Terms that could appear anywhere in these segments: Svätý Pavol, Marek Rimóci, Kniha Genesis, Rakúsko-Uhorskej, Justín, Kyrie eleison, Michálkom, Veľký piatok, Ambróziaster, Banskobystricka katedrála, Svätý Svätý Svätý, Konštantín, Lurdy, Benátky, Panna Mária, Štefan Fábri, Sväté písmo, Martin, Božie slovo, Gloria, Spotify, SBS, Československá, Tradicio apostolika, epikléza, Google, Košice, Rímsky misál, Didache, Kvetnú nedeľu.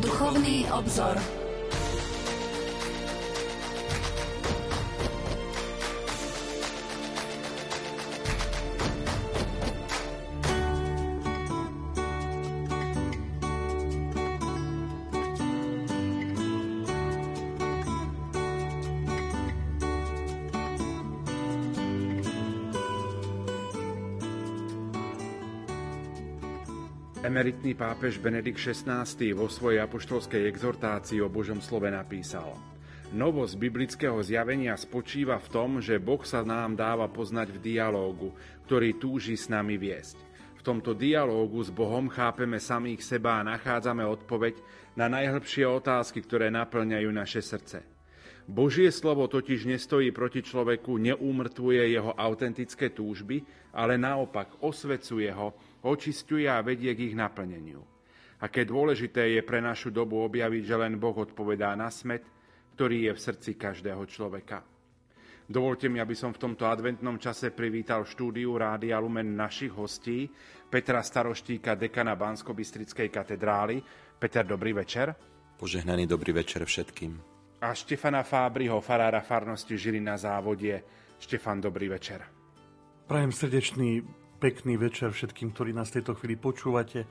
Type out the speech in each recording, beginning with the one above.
Duchovný obzor. Emeritný pápež Benedikt XVI vo svojej apoštolskej exhortácii o Božom slove napísal: Novosť biblického zjavenia spočíva v tom, že Boh sa nám dáva poznať v dialógu, ktorý túži s nami viesť. V tomto dialógu s Bohom chápeme samých seba a nachádzame odpoveď na najhlbšie otázky, ktoré naplňajú naše srdce. Božie slovo totiž nestojí proti človeku, neúmrtvuje jeho autentické túžby, ale naopak osvecuje ho, očisťuje a vedie k ich naplneniu. Aké dôležité je pre našu dobu objaviť, že len Boh odpovedá na smet, ktorý je v srdci každého človeka. Dovolte mi, aby som v tomto adventnom čase privítal štúdiu Rádia Lumen našich hostí, Petra Staroštíka, dekana Banskobystrickej katedrály. Peter, dobrý večer. Požehnaný dobrý večer všetkým. A Štefana Fábriho, farára Farnosti Žilina-Závodie. Štefan, dobrý večer. Prajem srdečný pekný večer všetkým, ktorí nás v tejto chvíli počúvate.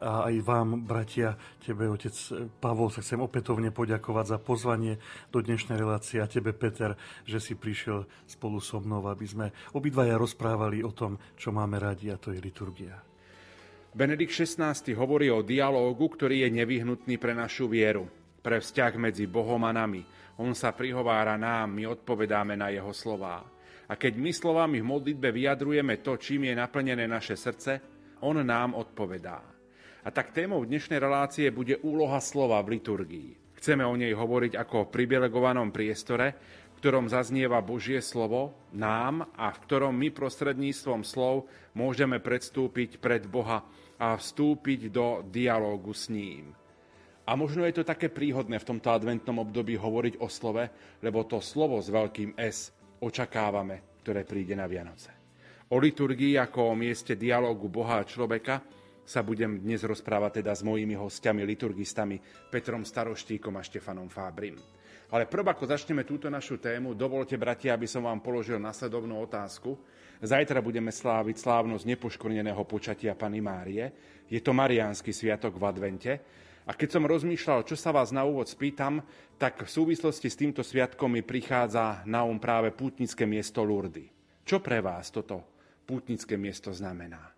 A aj vám, bratia, tebe, otec Pavol, sa chcem opätovne poďakovať za pozvanie do dnešnej relácie a tebe, Peter, že si prišiel spolu so mnou, aby sme obidvaja rozprávali o tom, čo máme radi, a to je liturgia. Benedikt XVI hovorí o dialógu, ktorý je nevyhnutný pre našu vieru, pre vzťah medzi Bohom a nami. On sa prihovára nám, my odpovedáme na jeho slová. A keď my slovami v modlitbe vyjadrujeme to, čím je naplnené naše srdce, on nám odpovedá. A tak témou dnešnej relácie bude úloha slova v liturgii. Chceme o nej hovoriť ako o privilegovanom priestore, v ktorom zaznieva Božie slovo nám a v ktorom my prostredníctvom slov môžeme predstúpiť pred Boha a vstúpiť do dialógu s ním. A možno je to také príhodné v tomto adventnom období hovoriť o slove, lebo to slovo s veľkým S očakávame, ktoré príde na Vianoce. O liturgii ako o mieste dialógu Boha a človeka sa budem dnes rozprávať teda s mojimi hostiami, liturgistami Petrom Staroštíkom a Štefanom Fábrim. Ale prv, ako začneme túto našu tému, dovolte, bratia, aby som vám položil nasledovnú otázku. Zajtra budeme sláviť slávnosť nepoškvrneného počatia Panny Márie. Je to mariánsky sviatok v advente. A keď som rozmýšľal, čo sa vás na úvod spýtam, tak v súvislosti s týmto sviatkom mi prichádza na um práve pútnické miesto Lurdy. Čo pre vás toto pútnické miesto znamená?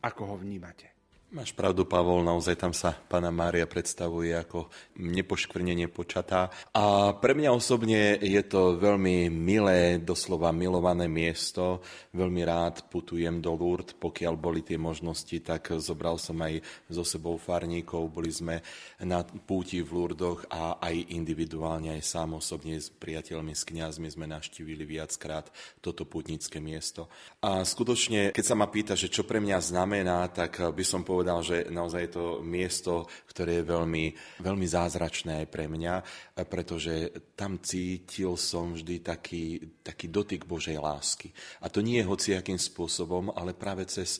Ako ho vnímate? Máš pravdu, Pavol, naozaj tam sa Panna Mária predstavuje ako nepoškvrnenie počatá. A pre mňa osobne je to veľmi milé, doslova milované miesto. Veľmi rád putujem do Lourdes, pokiaľ boli tie možnosti, tak zobral som aj so sebou farníkov. Boli sme na púti v Lourdoch a aj individuálne, aj sám osobne s priateľmi, s kňazmi sme navštívili viackrát toto pútnické miesto. A skutočne, keď sa ma pýta, že čo pre mňa znamená, tak by som povedal, že naozaj je to miesto, ktoré je veľmi, veľmi zázračné pre mňa, pretože tam cítil som vždy taký dotyk Božej lásky. A to nie je hociakým spôsobom, ale práve cez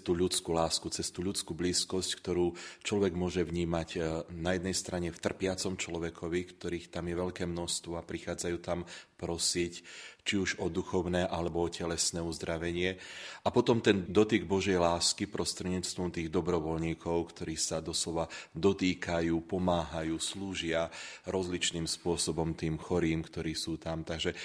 tú ľudskú lásku, cez tú ľudskú blízkosť, ktorú človek môže vnímať na jednej strane v trpiacom človekovi, ktorých tam je veľké množstvo a prichádzajú tam prosiť, či už o duchovné alebo o telesné uzdravenie. A potom ten dotyk Božej lásky prostredníctvom tých dobrovoľníkov, ktorí sa doslova dotýkajú, pomáhajú, slúžia rozličným spôsobom tým chorým, ktorí sú tam. Takže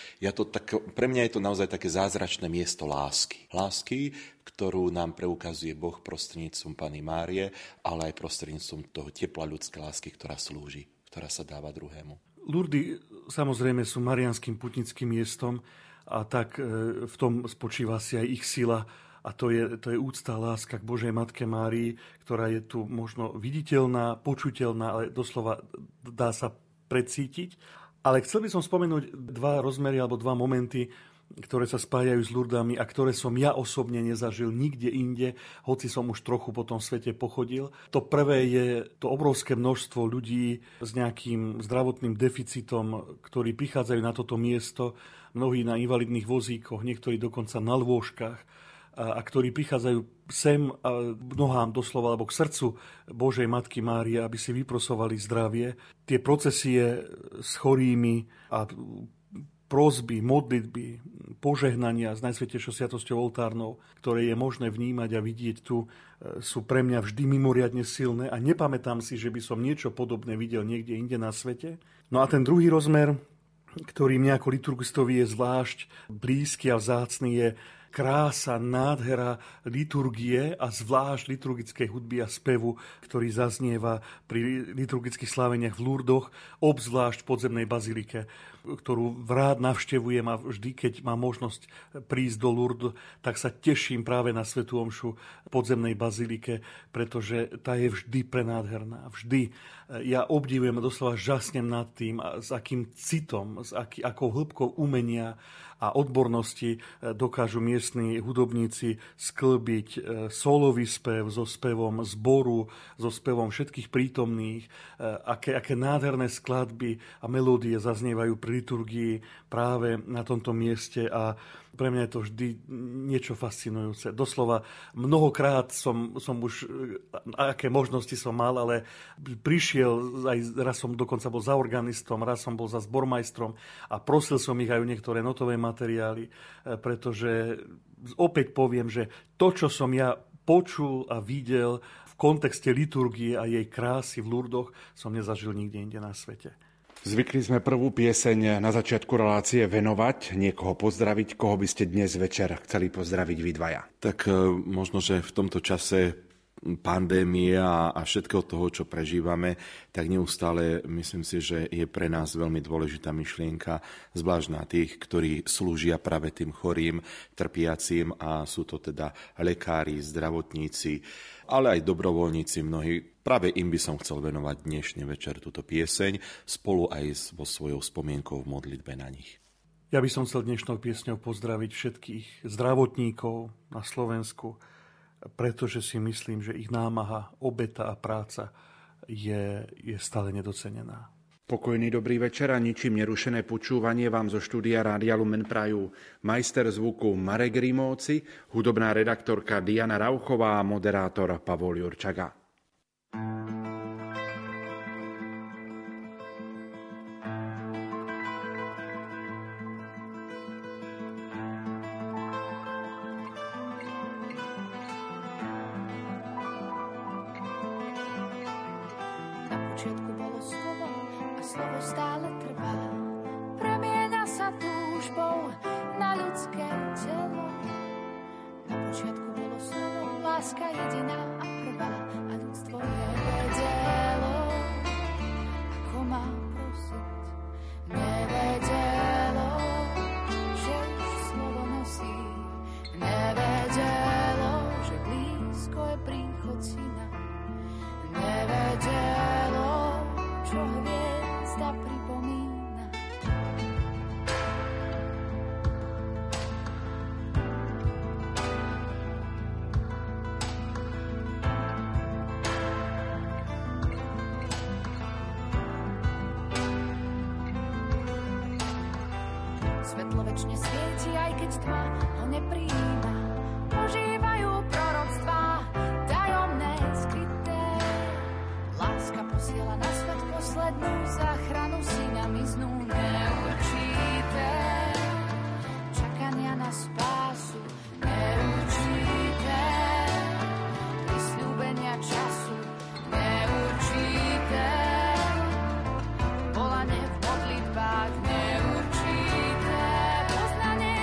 pre mňa je to naozaj také zázračné miesto lásky. Lásky, ktorú nám preukazuje Boh prostredníctvom Panny Márie, ale aj prostredníctvom toho tepla ľudskej lásky, ktorá slúži, ktorá sa dáva druhému. Lurdy samozrejme sú mariánskym putnickým miestom a tak v tom spočíva si aj ich sila. A to je úcta, láska k Božej Matke Márii, ktorá je tu možno viditeľná, počuteľná, ale doslova dá sa precítiť. Ale chcel by som spomenúť dva rozmery alebo dva momenty, ktoré sa spájajú s Lurdami a ktoré som ja osobne nezažil nikde inde, hoci som už trochu po tom svete pochodil. To prvé je to obrovské množstvo ľudí s nejakým zdravotným deficitom, ktorí prichádzajú na toto miesto, mnohí na invalidných vozíkoch, niektorí dokonca na lôžkach. a ktorí prichádzajú sem nohám doslova, alebo k srdcu Božej Matky Márie, aby si vyprosovali zdravie. Tie procesie s chorými a prosby, modlitby, požehnania s Najsvätejšou sviatosťou oltárnou, ktoré je možné vnímať a vidieť tu, sú pre mňa vždy mimoriadne silné a nepamätám si, že by som niečo podobné videl niekde inde na svete. No a ten druhý rozmer, ktorý mňa ako liturgistovi je zvlášť blízky a vzácny, je krása, nádhera liturgie a zvlášť liturgickej hudby a spevu, ktorý zaznieva pri liturgických sláveniach v Lurdoch, obzvlášť v podzemnej bazilike, ktorú rád navštevujem a vždy, keď mám možnosť prísť do Lourdes, tak sa teším práve na Svätú omšu v podzemnej bazilike, pretože tá je vždy prenádherná. Vždy. Ja obdivujem a doslova žasnem nad tým, s akým citom, akou hĺbkou umenia a odbornosti dokážu miestni hudobníci sklbiť solový spev so spevom zboru, so spevom všetkých prítomných, aké nádherné skladby a melódie zaznievajú pri liturgii práve na tomto mieste a pre mňa je to vždy niečo fascinujúce. Doslova mnohokrát som už, aké možnosti som mal, ale prišiel, aj raz som dokonca bol za organistom, raz som bol za zbormajstrom a prosil som ich aj o niektoré notové materiály, pretože opäť poviem, že to, čo som ja počul a videl v kontexte liturgie a jej krásy v Lurdoch, som nezažil nikde inde na svete. Zvykli sme prvú pieseň na začiatku relácie venovať, niekoho pozdraviť, koho by ste dnes večer chceli pozdraviť vy dvaja. Tak možno, že v tomto čase pandémie a všetkého toho, čo prežívame, tak neustále myslím si, že je pre nás veľmi dôležitá myšlienka, zvlášť na tých, ktorí slúžia práve tým chorým, trpiacím a sú to teda lekári, zdravotníci, ale aj dobrovoľníci mnohí. Práve im by som chcel venovať dnešný večer túto pieseň spolu aj so svojou spomienkou v modlitbe na nich. Ja by som chcel dnešnou piesňou pozdraviť všetkých zdravotníkov na Slovensku, pretože si myslím, že ich námaha, obeta a práca je stále nedocenená. Pokojný dobrý večer a ničím nerušené počúvanie vám zo štúdia Rádia Lumen prajú majster zvuku Marek Rimóci, hudobná redaktorka Diana Rauchová a moderátor Pavol Jurčaga. Poznanie,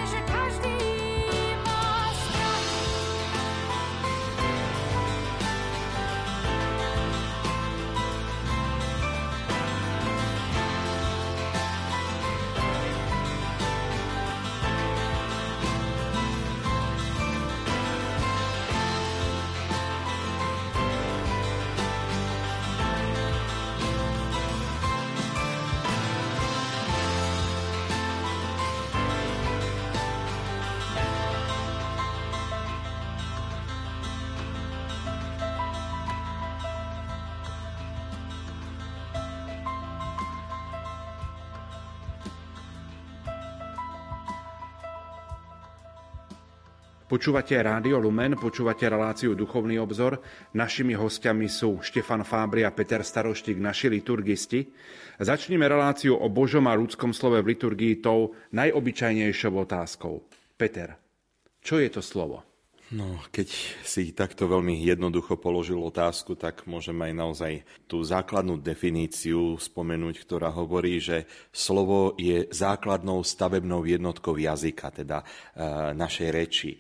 že každý má Počúvate Rádio Lumen, počúvate reláciu Duchovný obzor. Našimi hostiami sú Štefan Fábri a Peter Staroštík, naši liturgisti. Začneme reláciu o Božom a ľudskom slove v liturgii tou najobyčajnejšou otázkou. Peter, čo je to slovo? No, keď si takto veľmi jednoducho položil otázku, tak môžem aj naozaj tú základnú definíciu spomenúť, ktorá hovorí, že slovo je základnou stavebnou jednotkou jazyka, teda našej reči.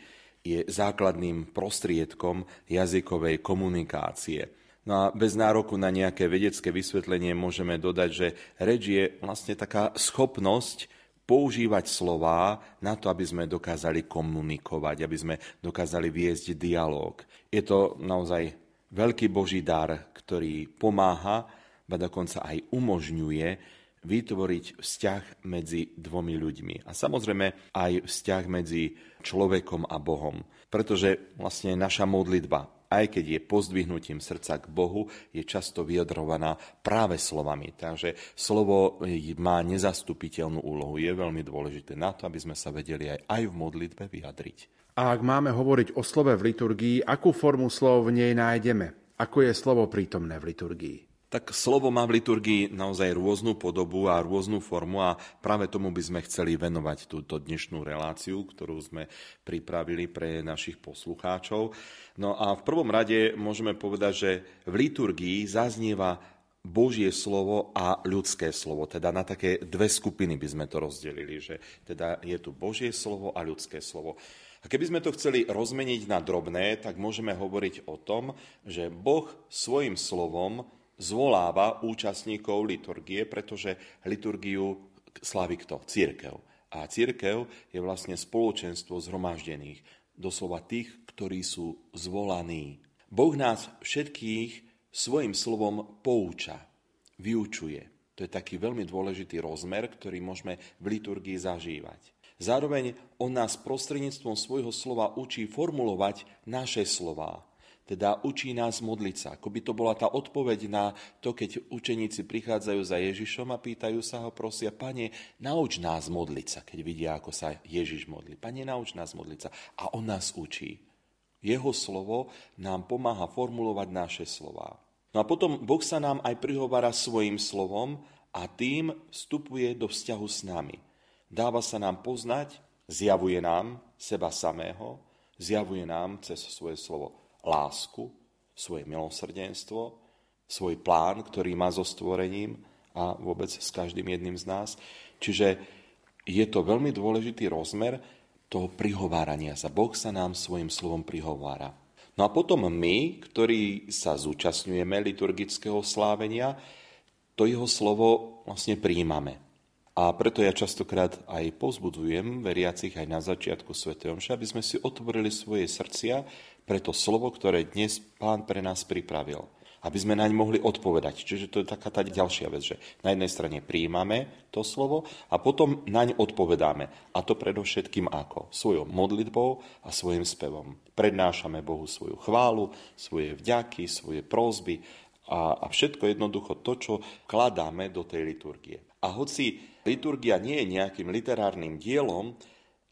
Je základným prostriedkom jazykovej komunikácie. No a bez nároku na nejaké vedecké vysvetlenie môžeme dodať, že reč je vlastne taká schopnosť používať slová na to, aby sme dokázali komunikovať, aby sme dokázali viesť dialóg. Je to naozaj veľký Boží dar, ktorý pomáha, ba dokonca aj umožňuje vytvoriť vzťah medzi dvomi ľuďmi. A samozrejme aj vzťah medzi človekom a Bohom. Pretože vlastne naša modlitba, aj keď je pozdvihnutím srdca k Bohu, je často vyjadrovaná práve slovami. Takže slovo má nezastupiteľnú úlohu. Je veľmi dôležité na to, aby sme sa vedeli aj v modlitbe vyjadriť. A ak máme hovoriť o slove v liturgii, akú formu slov v nej nájdeme? Ako je slovo prítomné v liturgii? Tak slovo má v liturgii naozaj rôznu podobu a rôznu formu a práve tomu by sme chceli venovať túto dnešnú reláciu, ktorú sme pripravili pre našich poslucháčov. No a v prvom rade môžeme povedať, že v liturgii zaznieva Božie slovo a ľudské slovo. Teda na také dve skupiny by sme to rozdelili, že teda je tu Božie slovo a ľudské slovo. A keby sme to chceli rozmeniť na drobné, tak môžeme hovoriť o tom, že Boh svojím slovom zvoláva účastníkov liturgie, pretože liturgiu slávi kto? Cirkev. A cirkev je vlastne spoločenstvo zhromaždených, doslova tých, ktorí sú zvolaní. Boh nás všetkých svojim slovom pouča, vyučuje. To je taký veľmi dôležitý rozmer, ktorý môžeme v liturgii zažívať. Zároveň on nás prostredníctvom svojho slova učí formulovať naše slová. Teda učí nás modliť sa. Akoby to bola tá odpoveď na to, keď učeníci prichádzajú za Ježišom a pýtajú sa ho, prosia, Pane, nauč nás modliť sa, keď vidia, ako sa Ježiš modlí. Pane, nauč nás modliť sa. A on nás učí. Jeho slovo nám pomáha formulovať naše slová. No a potom Boh sa nám aj prihovára svojim slovom a tým vstupuje do vzťahu s nami. Dáva sa nám poznať, zjavuje nám seba samého, zjavuje nám cez svoje slovo lásku, svoje milosrdenstvo, svoj plán, ktorý má so stvorením a vôbec s každým jedným z nás. Čiže je to veľmi dôležitý rozmer toho prihovárania sa. Boh sa nám svojim slovom prihovára. No a potom my, ktorí sa zúčastňujeme liturgického slávenia, to jeho slovo vlastne prijímame. A preto ja častokrát aj povzbudzujem veriacich aj na začiatku svätej omše, aby sme si otvorili svoje srdcia pre to slovo, ktoré dnes Pán pre nás pripravil. Aby sme naň mohli odpovedať. Čiže to je taká tá ďalšia vec, že na jednej strane prijímame to slovo a potom naň odpovedáme. A to predovšetkým ako? Svojou modlitbou a svojim spevom. Prednášame Bohu svoju chválu, svoje vďaky, svoje prosby a všetko jednoducho to, čo kladáme do tej liturgie. A hoci liturgia nie je nejakým literárnym dielom,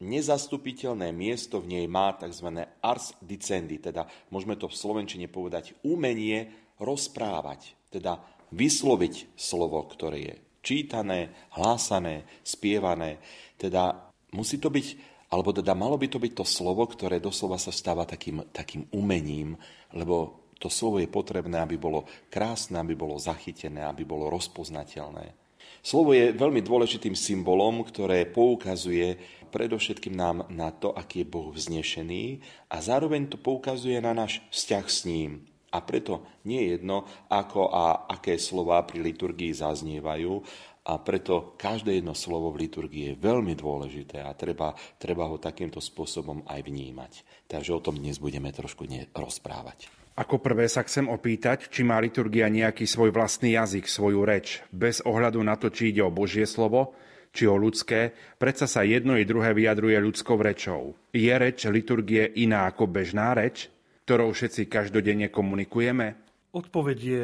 nezastupiteľné miesto v nej má tzv. Ars dicendi, teda môžeme to v slovenčine povedať umenie rozprávať, teda vysloviť slovo, ktoré je čítané, hlásané, spievané. Teda musí to byť, alebo teda malo by to byť to slovo, ktoré doslova sa stáva takým umením, lebo to slovo je potrebné, aby bolo krásne, aby bolo zachytené, aby bolo rozpoznateľné. Slovo je veľmi dôležitým symbolom, ktoré poukazuje predovšetkým nám na to, aký je Boh vznešený a zároveň to poukazuje na náš vzťah s ním. A preto nie je jedno, ako a aké slová pri liturgii zaznievajú a preto každé jedno slovo v liturgii je veľmi dôležité a treba ho takýmto spôsobom aj vnímať. Takže o tom dnes budeme trošku rozprávať. Ako prvé sa chcem opýtať, či má liturgia nejaký svoj vlastný jazyk, svoju reč, bez ohľadu na to, či ide o Božie slovo, či o ľudské, predsa sa jedno i druhé vyjadruje ľudskou rečou. Je reč liturgie iná ako bežná reč, ktorou všetci každodenne komunikujeme? Odpoveď je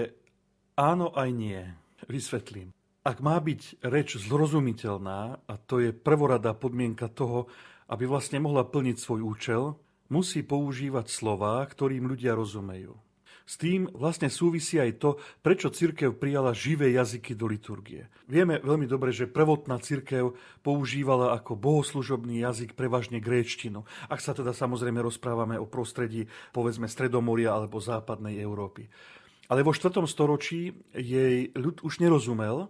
áno aj nie. Vysvetlím. Ak má byť reč zrozumiteľná, a to je prvorada podmienka toho, aby vlastne mohla plniť svoj účel, musí používať slová, ktorým ľudia rozumejú. S tým vlastne súvisí aj to, prečo cirkev prijala živé jazyky do liturgie. Vieme veľmi dobre, že prvotná cirkev používala ako bohoslužobný jazyk prevažne gréčtinu, ak sa teda samozrejme rozprávame o prostredí, povedzme, Stredomoria alebo západnej Európy. Ale vo 4. storočí jej ľud už nerozumel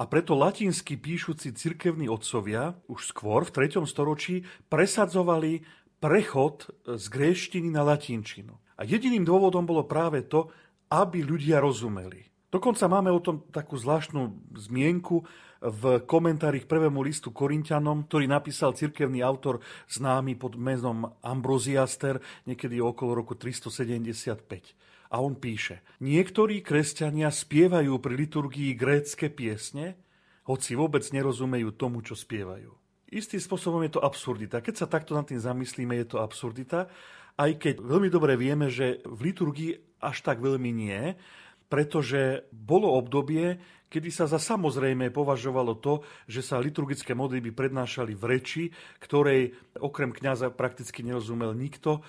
a preto latinsky píšuci cirkevní otcovia už skôr v 3. storočí presadzovali prechod z gréčtiny na latinčinu. A jediným dôvodom bolo práve to, aby ľudia rozumeli. Dokonca máme o tom takú zvláštnu zmienku v komentári k prvému listu Korinťanom, ktorý napísal cirkevný autor známy pod menom Ambróziaster niekedy okolo roku 375. A on píše: niektorí kresťania spievajú pri liturgii grécke piesne, hoci vôbec nerozumejú tomu, čo spievajú. Istým spôsobom je to absurdita. Keď sa takto nad tým zamyslíme, je to absurdita, aj keď veľmi dobre vieme, že v liturgii až tak veľmi nie, pretože bolo obdobie, kedy sa za samozrejme považovalo to, že sa liturgické modlitby prednášali v reči, ktorej okrem kňaza prakticky nerozumel nikto,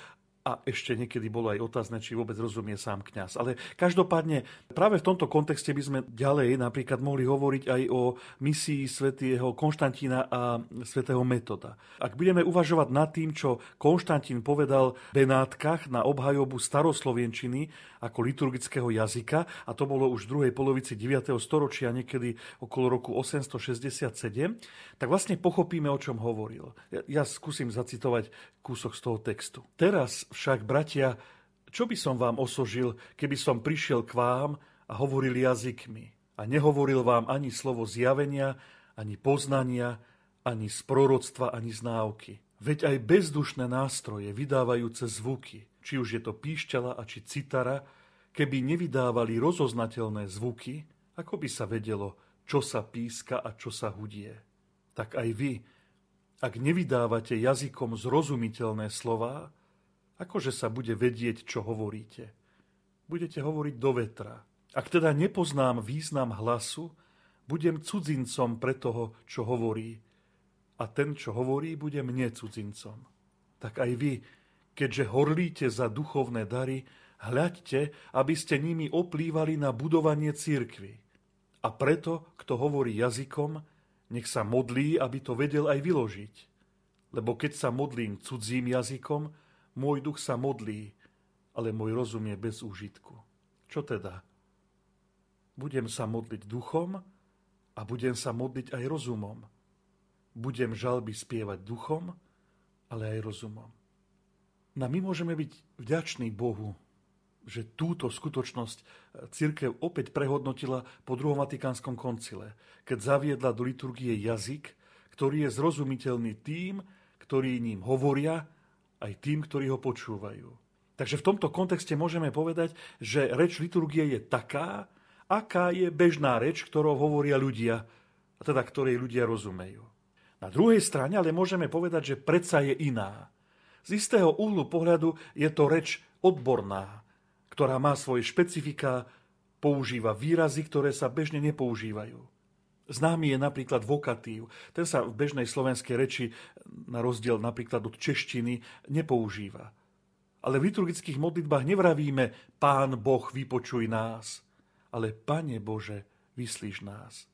a ešte niekedy bolo aj otázne, či vôbec rozumie sám kňaz. Ale každopádne práve v tomto kontexte by sme ďalej napríklad mohli hovoriť aj o misii svätého Konštantína a svätého Metoda. Ak budeme uvažovať nad tým, čo Konštantín povedal v Benátkach na obhajobu staroslovenčiny ako liturgického jazyka, a to bolo už v druhej polovici 9. storočia, niekedy okolo roku 867, tak vlastne pochopíme, o čom hovoril. Ja skúsim zacitovať kúsok z toho textu. Teraz však, bratia, čo by som vám osožil, keby som prišiel k vám a hovoril jazykmi a nehovoril vám ani slovo zjavenia, ani poznania, ani z proroctva, ani z náuky? Veď aj bezdušné nástroje vydávajúce zvuky, či už je to píšťala a či citara, keby nevydávali rozoznateľné zvuky, ako by sa vedelo, čo sa píska a čo sa hudie. Tak aj vy, ak nevydávate jazykom zrozumiteľné slová, akože sa bude vedieť, čo hovoríte? Budete hovoriť do vetra. Ak teda nepoznám význam hlasu, budem cudzincom pre toho, čo hovorí. A ten, čo hovorí, bude mne cudzincom. Tak aj vy, keďže horlíte za duchovné dary, hľaďte, aby ste nimi oplývali na budovanie cirkvi. A preto, kto hovorí jazykom, nech sa modlí, aby to vedel aj vyložiť. Lebo keď sa modlím cudzím jazykom, môj duch sa modlí, ale môj rozum je bez úžitku. Čo teda? Budem sa modliť duchom a budem sa modliť aj rozumom. Budem žalby spievať duchom, ale aj rozumom. No my môžeme byť vďační Bohu, že túto skutočnosť cirkev opäť prehodnotila po Druhom Vatikánskom koncile, keď zaviedla do liturgie jazyk, ktorý je zrozumiteľný tým, ktorí ním hovoria, aj tým, ktorí ho počúvajú. Takže v tomto kontexte môžeme povedať, že reč liturgie je taká, aká je bežná reč, ktorou hovoria ľudia, teda ktorej ľudia rozumejú. Na druhej strane ale môžeme povedať, že predsa je iná. Z istého uhlu pohľadu je to reč odborná, ktorá má svoje špecifika, používa výrazy, ktoré sa bežne nepoužívajú. Známy je napríklad vokatív. Ten sa v bežnej slovenskej reči, na rozdiel napríklad od češtiny, nepoužíva. Ale v liturgických modlitbách nevravíme: Pán Boh, vypočuj nás, ale Pane Bože, vyslíš nás.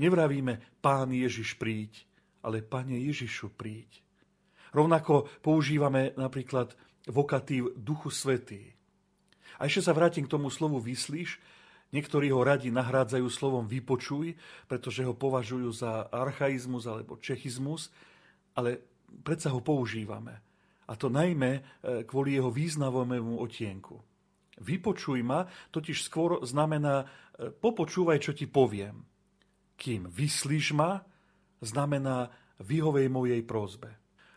Nevravíme: Pán Ježiš, príď, ale Pane Ježišu, príď. Rovnako používame napríklad vokatív Duchu Svätý. A ešte sa vrátim k tomu slovu vyslíš. Niektorí ho radi nahrádzajú slovom vypočuj, pretože ho považujú za archaizmus alebo čechizmus, ale predsa ho používame. A to najmä kvôli jeho významovému odtienku. Vypočuj ma totiž skôr znamená popočúvaj, čo ti poviem. Kým vyslíš ma, znamená vyhovej mojej prosbe.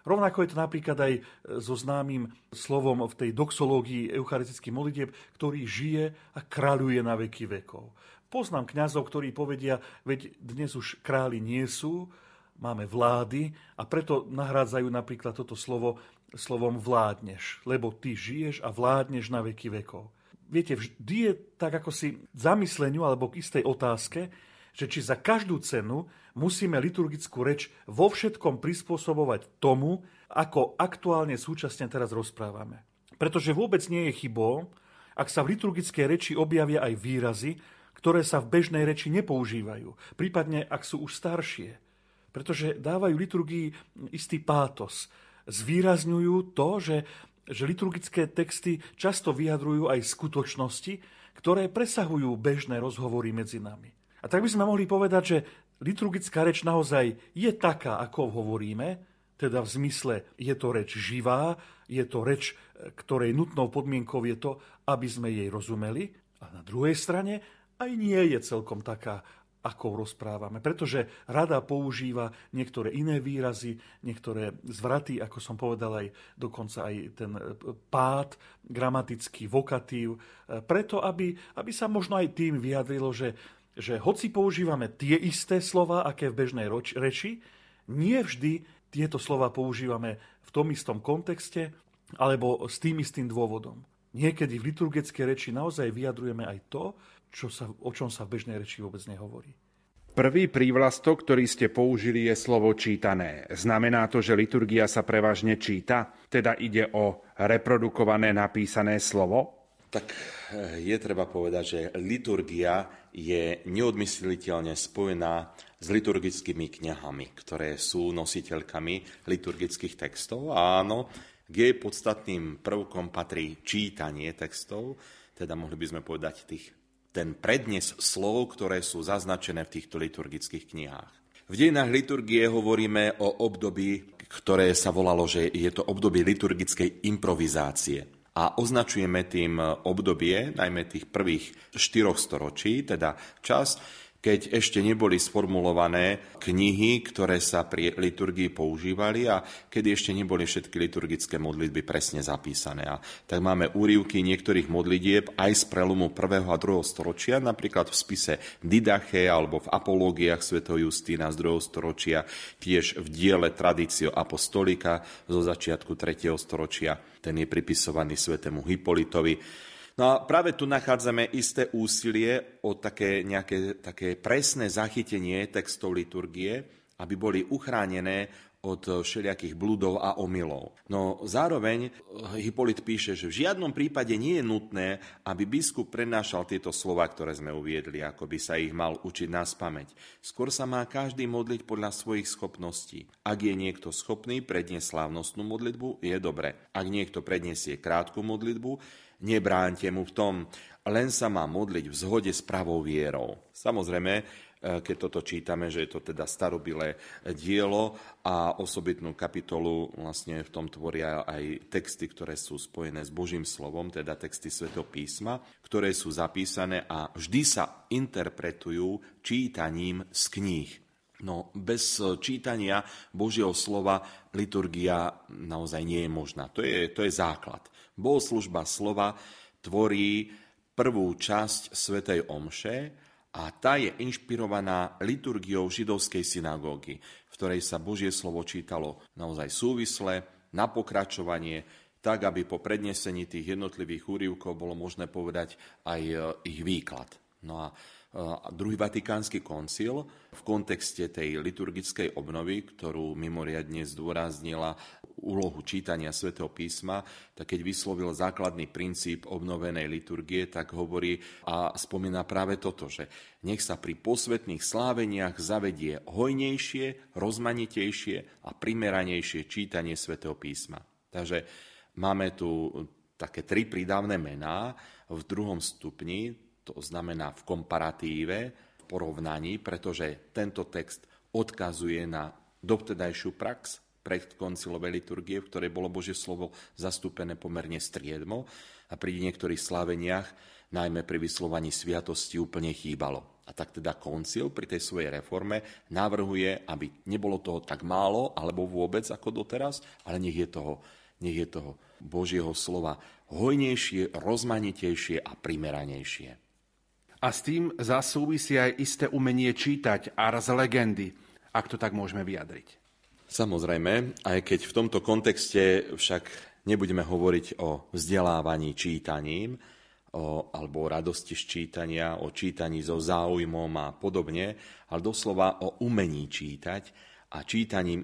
Rovnako je to napríklad aj so známym slovom v tej doxológii eucharistických modlitieb, ktorý žije a kráľuje na veky vekov. Poznám kňazov, ktorí povedia: veď dnes už králi nie sú, máme vlády, a preto nahrádzajú napríklad toto slovo slovom vládneš, lebo ty žiješ a vládneš na veky vekov. Viete, vždy je tak ako si zamysleniu alebo k istej otázke, že či za každú cenu musíme liturgickú reč vo všetkom prispôsobovať tomu, ako aktuálne súčasne teraz rozprávame. Pretože vôbec nie je chybou, ak sa v liturgickej reči objavia aj výrazy, ktoré sa v bežnej reči nepoužívajú, prípadne ak sú už staršie, pretože dávajú liturgii istý pátos, zvýrazňujú to, že liturgické texty často vyjadrujú aj skutočnosti, ktoré presahujú bežné rozhovory medzi nami. A tak by sme mohli povedať, že liturgická reč naozaj je taká, ako hovoríme, teda v zmysle je to reč živá, je to reč, ktorej nutnou podmienkou je to, aby sme jej rozumeli. A na druhej strane aj nie je celkom taká, ako rozprávame, pretože rada používa niektoré iné výrazy, niektoré zvraty, ako som povedal, aj dokonca aj ten pád, gramatický vokatív, preto, aby sa možno aj tým vyjadrilo, že hoci používame tie isté slova, aké v bežnej reči, nie vždy tieto slova používame v tom istom kontexte alebo s tým istým dôvodom. Niekedy v liturgickej reči naozaj vyjadrujeme aj to, o čom sa v bežnej reči vôbec nehovorí. Prvý prívlastok, ktorý ste použili, je slovo čítané. Znamená to, že liturgia sa prevažne číta, teda ide o reprodukované napísané slovo? Tak je treba povedať, že liturgia je neodmysliteľne spojená s liturgickými knihami, ktoré sú nositeľkami liturgických textov. Áno, k jej podstatným prvkom patrí čítanie textov, teda mohli by sme povedať ten prednes slov, ktoré sú zaznačené v týchto liturgických knihách. V dejinách liturgie hovoríme o období, ktoré sa volalo, že je to obdobie liturgickej improvizácie. A označujeme tým obdobie, najmä tých prvých 4 storočí, teda čas, keď ešte neboli sformulované knihy, ktoré sa pri liturgii používali a kedy ešte neboli všetky liturgické modlitby presne zapísané. A tak máme úryvky niektorých modlitieb aj z prelomu 1. a 2. storočia, napríklad v spise Didache alebo v apológiách svätého Justína z 2. storočia, tiež v diele Tradicio apostolika zo začiatku 3. storočia. Ten je pripisovaný svätému Hipolitovi. No a práve tu nachádzame isté úsilie o také presné zachytenie textov liturgie, aby boli uchránené od všelijakých blúdov a omylov. No zároveň Hipolit píše, že v žiadnom prípade nie je nutné, aby biskup prenášal tieto slova, ktoré sme uviedli, ako by sa ich mal učiť naspamäť. Skôr sa má každý modliť podľa svojich schopností. Ak je niekto schopný predniesť slávnostnú modlitbu, je dobre. Ak niekto predniesie krátku modlitbu, nebráňte mu v tom, len sa má modliť v zhode s pravou vierou. Samozrejme, keď toto čítame, že je to teda starobilé dielo a osobitnú kapitolu vlastne v tom tvoria aj texty, ktoré sú spojené s Božím slovom, teda texty Svätého písma, ktoré sú zapísané a vždy sa interpretujú čítaním z kníh. No, bez čítania Božieho slova liturgia naozaj nie je možná. To je základ. Bohoslužba slova tvorí prvú časť svätej omše a tá je inšpirovaná liturgiou židovskej synagógy, v ktorej sa Božie slovo čítalo naozaj súvisle, na pokračovanie, tak, aby po prednesení tých jednotlivých úryvkov bolo možné povedať aj ich výklad. No a Druhý Vatikánsky koncil v kontexte tej liturgickej obnovy, ktorú mimoriadne zdôraznila úlohu čítania svätého písma, tak keď vyslovil základný princíp obnovenej liturgie, tak hovorí a spomína práve toto, že nech sa pri posvetných sláveniach zavedie hojnejšie, rozmanitejšie a primeranejšie čítanie svätého písma. Takže máme tu také 3 prídavné mená v 2. stupni, to znamená v komparatíve, v porovnaní, pretože tento text odkazuje na dovtedajšiu prax predkoncilovej liturgie, v ktorej bolo Božie slovo zastúpené pomerne striedmo a pri niektorých sláveniach, najmä pri vyslovaní sviatosti, úplne chýbalo. A tak teda koncil pri tej svojej reforme navrhuje, aby nebolo toho tak málo, alebo vôbec ako doteraz, ale nech je toho Božieho slova hojnejšie, rozmanitejšie a primeranejšie. A s tým zasúvisí aj isté umenie čítať a z legendy, ak to tak môžeme vyjadriť. Samozrejme, aj keď v tomto kontexte však nebudeme hovoriť o vzdelávaní čítaním, alebo o radosti z čítania, o čítaní so záujmom a podobne, ale doslova o umení čítať a čítaním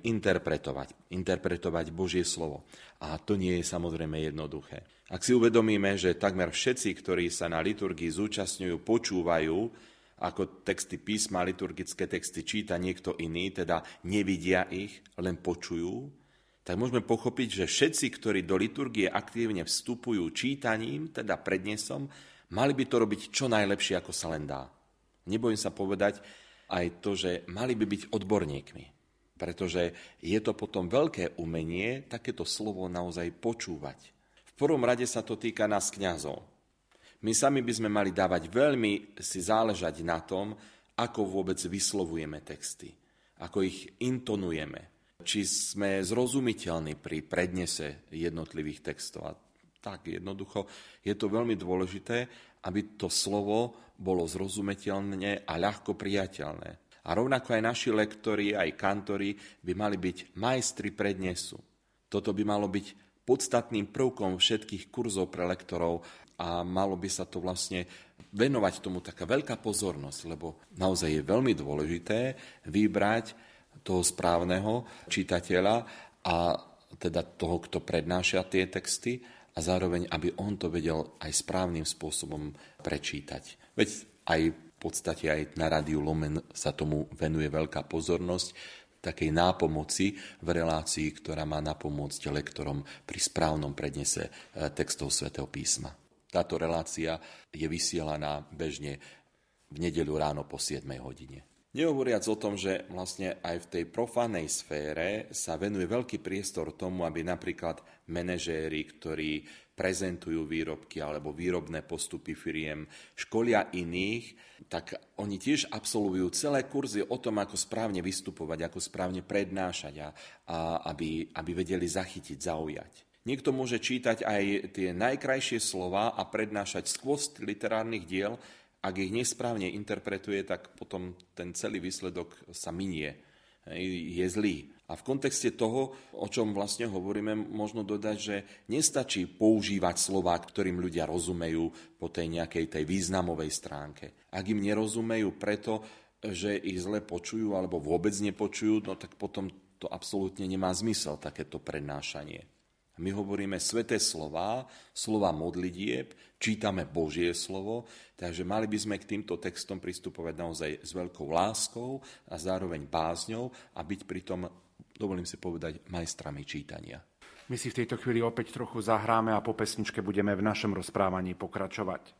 interpretovať Božie slovo. A to nie je samozrejme jednoduché. Ak si uvedomíme, že takmer všetci, ktorí sa na liturgii zúčastňujú, počúvajú, ako texty písma, liturgické texty číta niekto iný, teda nevidia ich, len počujú, tak môžeme pochopiť, že všetci, ktorí do liturgie aktívne vstupujú čítaním, teda prednesom, mali by to robiť čo najlepšie, ako sa len dá. Nebojím sa povedať aj to, že mali by byť odborníkmi, pretože je to potom veľké umenie takéto slovo naozaj počúvať. V prvom rade sa to týka nás kňazov. My sami by sme mali dávať veľmi si záležať na tom, ako vôbec vyslovujeme texty, ako ich intonujeme, či sme zrozumiteľní pri prednese jednotlivých textov. A tak jednoducho je to veľmi dôležité, aby to slovo bolo zrozumiteľné a ľahko prijateľné. A rovnako aj naši lektori, aj kantori by mali byť majstri prednesu. Toto by malo byť podstatným prvkom všetkých kurzov pre lektorov a malo by sa to vlastne venovať tomu taká veľká pozornosť, lebo naozaj je veľmi dôležité vybrať toho správneho čitateľa a teda toho, kto prednáša tie texty a zároveň, aby on to vedel aj správnym spôsobom prečítať. Veď aj v podstate aj na Rádiu Lumen sa tomu venuje veľká pozornosť, takej nápomoci v relácii, ktorá má napomôcť lektorom pri správnom prednese textov Svätého písma. Táto relácia je vysielaná bežne v nedeľu ráno po 7 hodine. Nehovoriac o tom, že vlastne aj v tej profánej sfére sa venuje veľký priestor tomu, aby napríklad manažéri, ktorí prezentujú výrobky alebo výrobné postupy firiem, školia iných, tak oni tiež absolvujú celé kurzy o tom, ako správne vystupovať, ako správne prednášať a aby vedeli zachytiť, zaujať. Niekto môže čítať aj tie najkrajšie slova a prednášať skvost literárnych diel. Ak ich nesprávne interpretuje, tak potom ten celý výsledok sa minie, je zlý. A v kontexte toho, o čom vlastne hovoríme, možno dodať, že nestačí používať slová, ktorým ľudia rozumejú po tej nejakej tej významovej stránke. Ak im nerozumejú preto, že ich zle počujú alebo vôbec nepočujú, no tak potom to absolútne nemá zmysel takéto prednášanie. My hovoríme sväté slová, slova modlitieb, čítame Božie slovo, takže mali by sme k týmto textom pristupovať naozaj s veľkou láskou a zároveň bázňou a byť pritom, dovolím si povedať, majstrami čítania. My si v tejto chvíli opäť trochu zahráme a po pesničke budeme v našom rozprávaní pokračovať.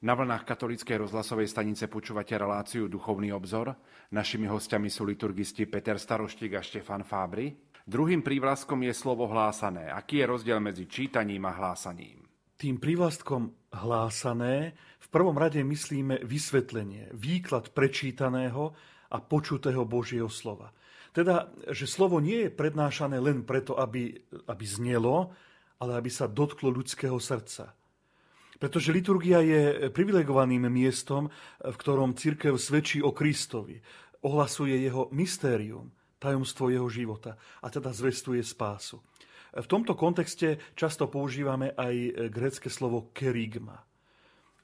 Na vlnách katolíckej rozhlasovej stanice počúvate reláciu Duchovný obzor. Našimi hostiami sú liturgisti Peter Staroštík a Štefan Fábri. Druhým prívlastkom je slovo hlásané. Aký je rozdiel medzi čítaním a hlásaním? Tým prívlastkom hlásané v prvom rade myslíme vysvetlenie, výklad prečítaného a počutého Božieho slova. Teda, že slovo nie je prednášané len preto, aby znelo, ale aby sa dotklo ľudského srdca. Pretože liturgia je privilegovaným miestom, v ktorom cirkev svedčí o Kristovi, ohlasuje jeho mystérium, tajomstvo jeho života a teda zvestuje spásu. V tomto kontexte často používame aj grécke slovo kerygma.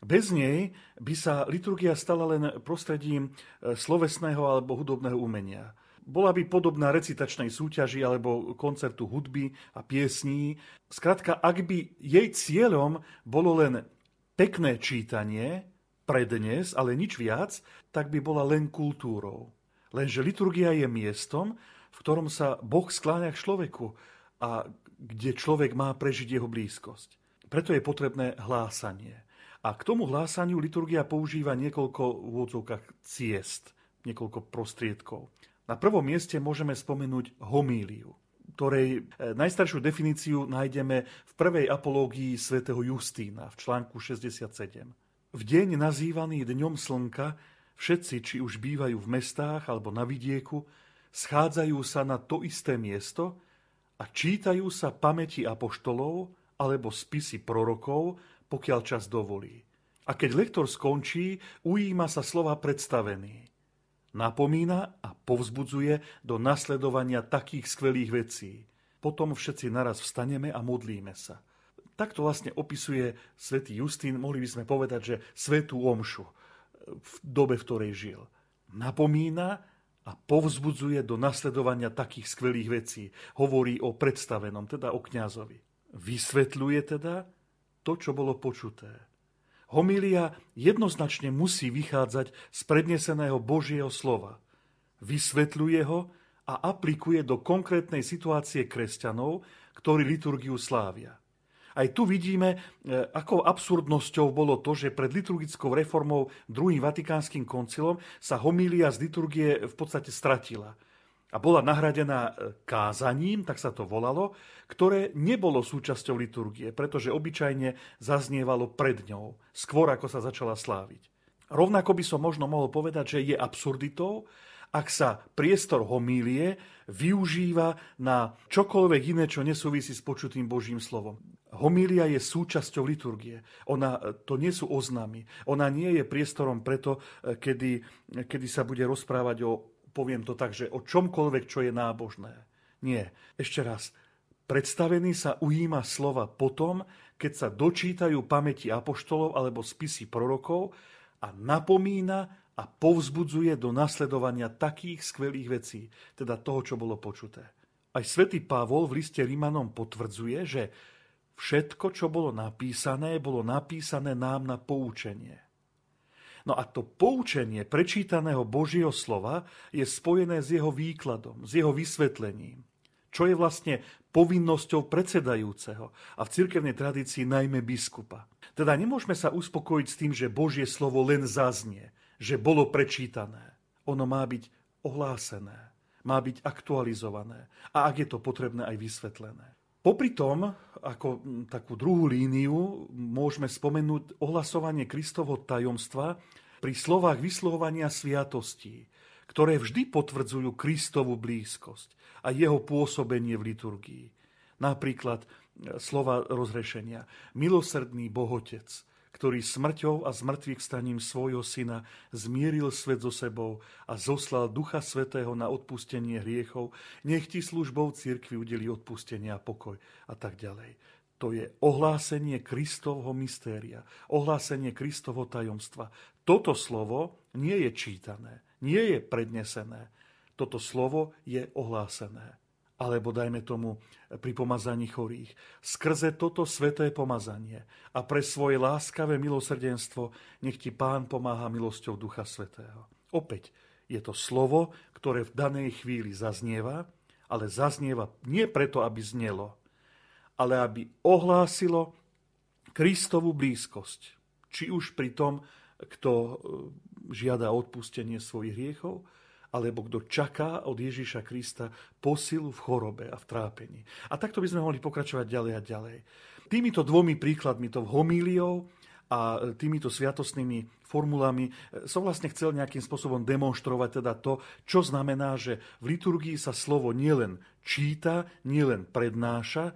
Bez nej by sa liturgia stala len prostredím slovesného alebo hudobného umenia. Bola by podobná recitačnej súťaži alebo koncertu hudby a piesní. Skrátka, ak by jej cieľom bolo len pekné čítanie, prednes, ale nič viac, tak by bola len kultúrou. Lenže liturgia je miestom, v ktorom sa Boh skláňa k človeku a kde človek má prežiť jeho blízkosť. Preto je potrebné hlásanie. A k tomu hlásaniu liturgia používa niekoľko v úvodzovkách ciest, niekoľko prostriedkov. Na prvom mieste môžeme spomenúť homíliu, ktorej najstaršiu definíciu nájdeme v prvej apológii svätého Justína v článku 67. V deň nazývaný Dňom slnka všetci, či už bývajú v mestách alebo na vidieku, schádzajú sa na to isté miesto a čítajú sa pamäti apoštolov alebo spisy prorokov, pokiaľ čas dovolí. A keď lektor skončí, ujíma sa slova predstavený. Napomína a povzbudzuje do nasledovania takých skvelých vecí. Potom všetci naraz vstaneme a modlíme sa. Takto vlastne opisuje svätý Justín, mohli by sme povedať, že svätú omšu v dobe, v ktorej žil. Napomína a povzbudzuje do nasledovania takých skvelých vecí. Hovorí o predstavenom, teda o kňazovi. Vysvetľuje teda to, čo bolo počuté. Homília jednoznačne musí vychádzať z predneseného Božieho slova. Vysvetľuje ho a aplikuje do konkrétnej situácie kresťanov, ktorí liturgiu slávia. Aj tu vidíme, akou absurdnosťou bolo to, že pred liturgickou reformou Druhým Vatikánskym koncilom sa homília z liturgie v podstate stratila a bola nahradená kázaním, tak sa to volalo, ktoré nebolo súčasťou liturgie, pretože obyčajne zaznievalo pred ňou, skôr ako sa začala sláviť. Rovnako by som možno mohol povedať, že je absurditou, ak sa priestor homílie využíva na čokoľvek iné, čo nesúvisí s počutým Božím slovom. Homília je súčasťou liturgie. To nie sú oznamy. Ona nie je priestorom preto, kedy sa bude rozprávať o, poviem to tak, že o čomkoľvek, čo je nábožné. Nie. Ešte raz. Predstavený sa ujíma slova potom, keď sa dočítajú pamäti apoštolov alebo spisy prorokov a napomína a povzbudzuje do nasledovania takých skvelých vecí, teda toho, čo bolo počuté. Aj svätý Pavol v liste Rimanom potvrdzuje, že všetko, čo bolo napísané nám na poučenie. No a to poučenie prečítaného Božieho slova je spojené s jeho výkladom, s jeho vysvetlením, čo je vlastne povinnosťou predsedajúceho a v cirkevnej tradícii najmä biskupa. Teda nemôžeme sa uspokojiť s tým, že Božie slovo len zaznie, že bolo prečítané. Ono má byť ohlásené, má byť aktualizované a ak je to potrebné, aj vysvetlené. Popri tom, ako takú druhú líniu, môžeme spomenúť ohlasovanie Kristovho tajomstva pri slovách vyslovovania sviatostí, ktoré vždy potvrdzujú Kristovu blízkosť a jeho pôsobenie v liturgii. Napríklad slova rozrešenia. Milosrdný Bohotec, ktorý smrťou a zmŕtvychvstaním svojho syna zmieril svet so sebou a zoslal Ducha Svätého na odpustenie hriechov, nech ti službou cirkvi udeli odpustenie a pokoj a tak ďalej. To je ohlásenie Kristovho mystéria, ohlásenie Kristovho tajomstva. Toto slovo nie je čítané, nie je prednesené. Toto slovo je ohlásené. Alebo dajme tomu pri pomazaní chorých. Skrze toto sväté pomazanie a pre svoje láskavé milosrdenstvo nech ti Pán pomáha milosťou Ducha Svätého. Opäť je to slovo, ktoré v danej chvíli zaznieva, ale zaznieva nie preto, aby znelo, ale aby ohlásilo Kristovu blízkosť, či už pri tom, kto žiada odpustenie svojich hriechov, alebo kto čaká od Ježiša Krista posilu v chorobe a v trápení. A takto by sme mohli pokračovať ďalej a ďalej. Týmito dvomi príkladmi, to homíliou a týmito sviatostnými formulami som vlastne chcel nejakým spôsobom demonštrovať teda to, čo znamená, že v liturgii sa slovo nielen číta, nielen prednáša,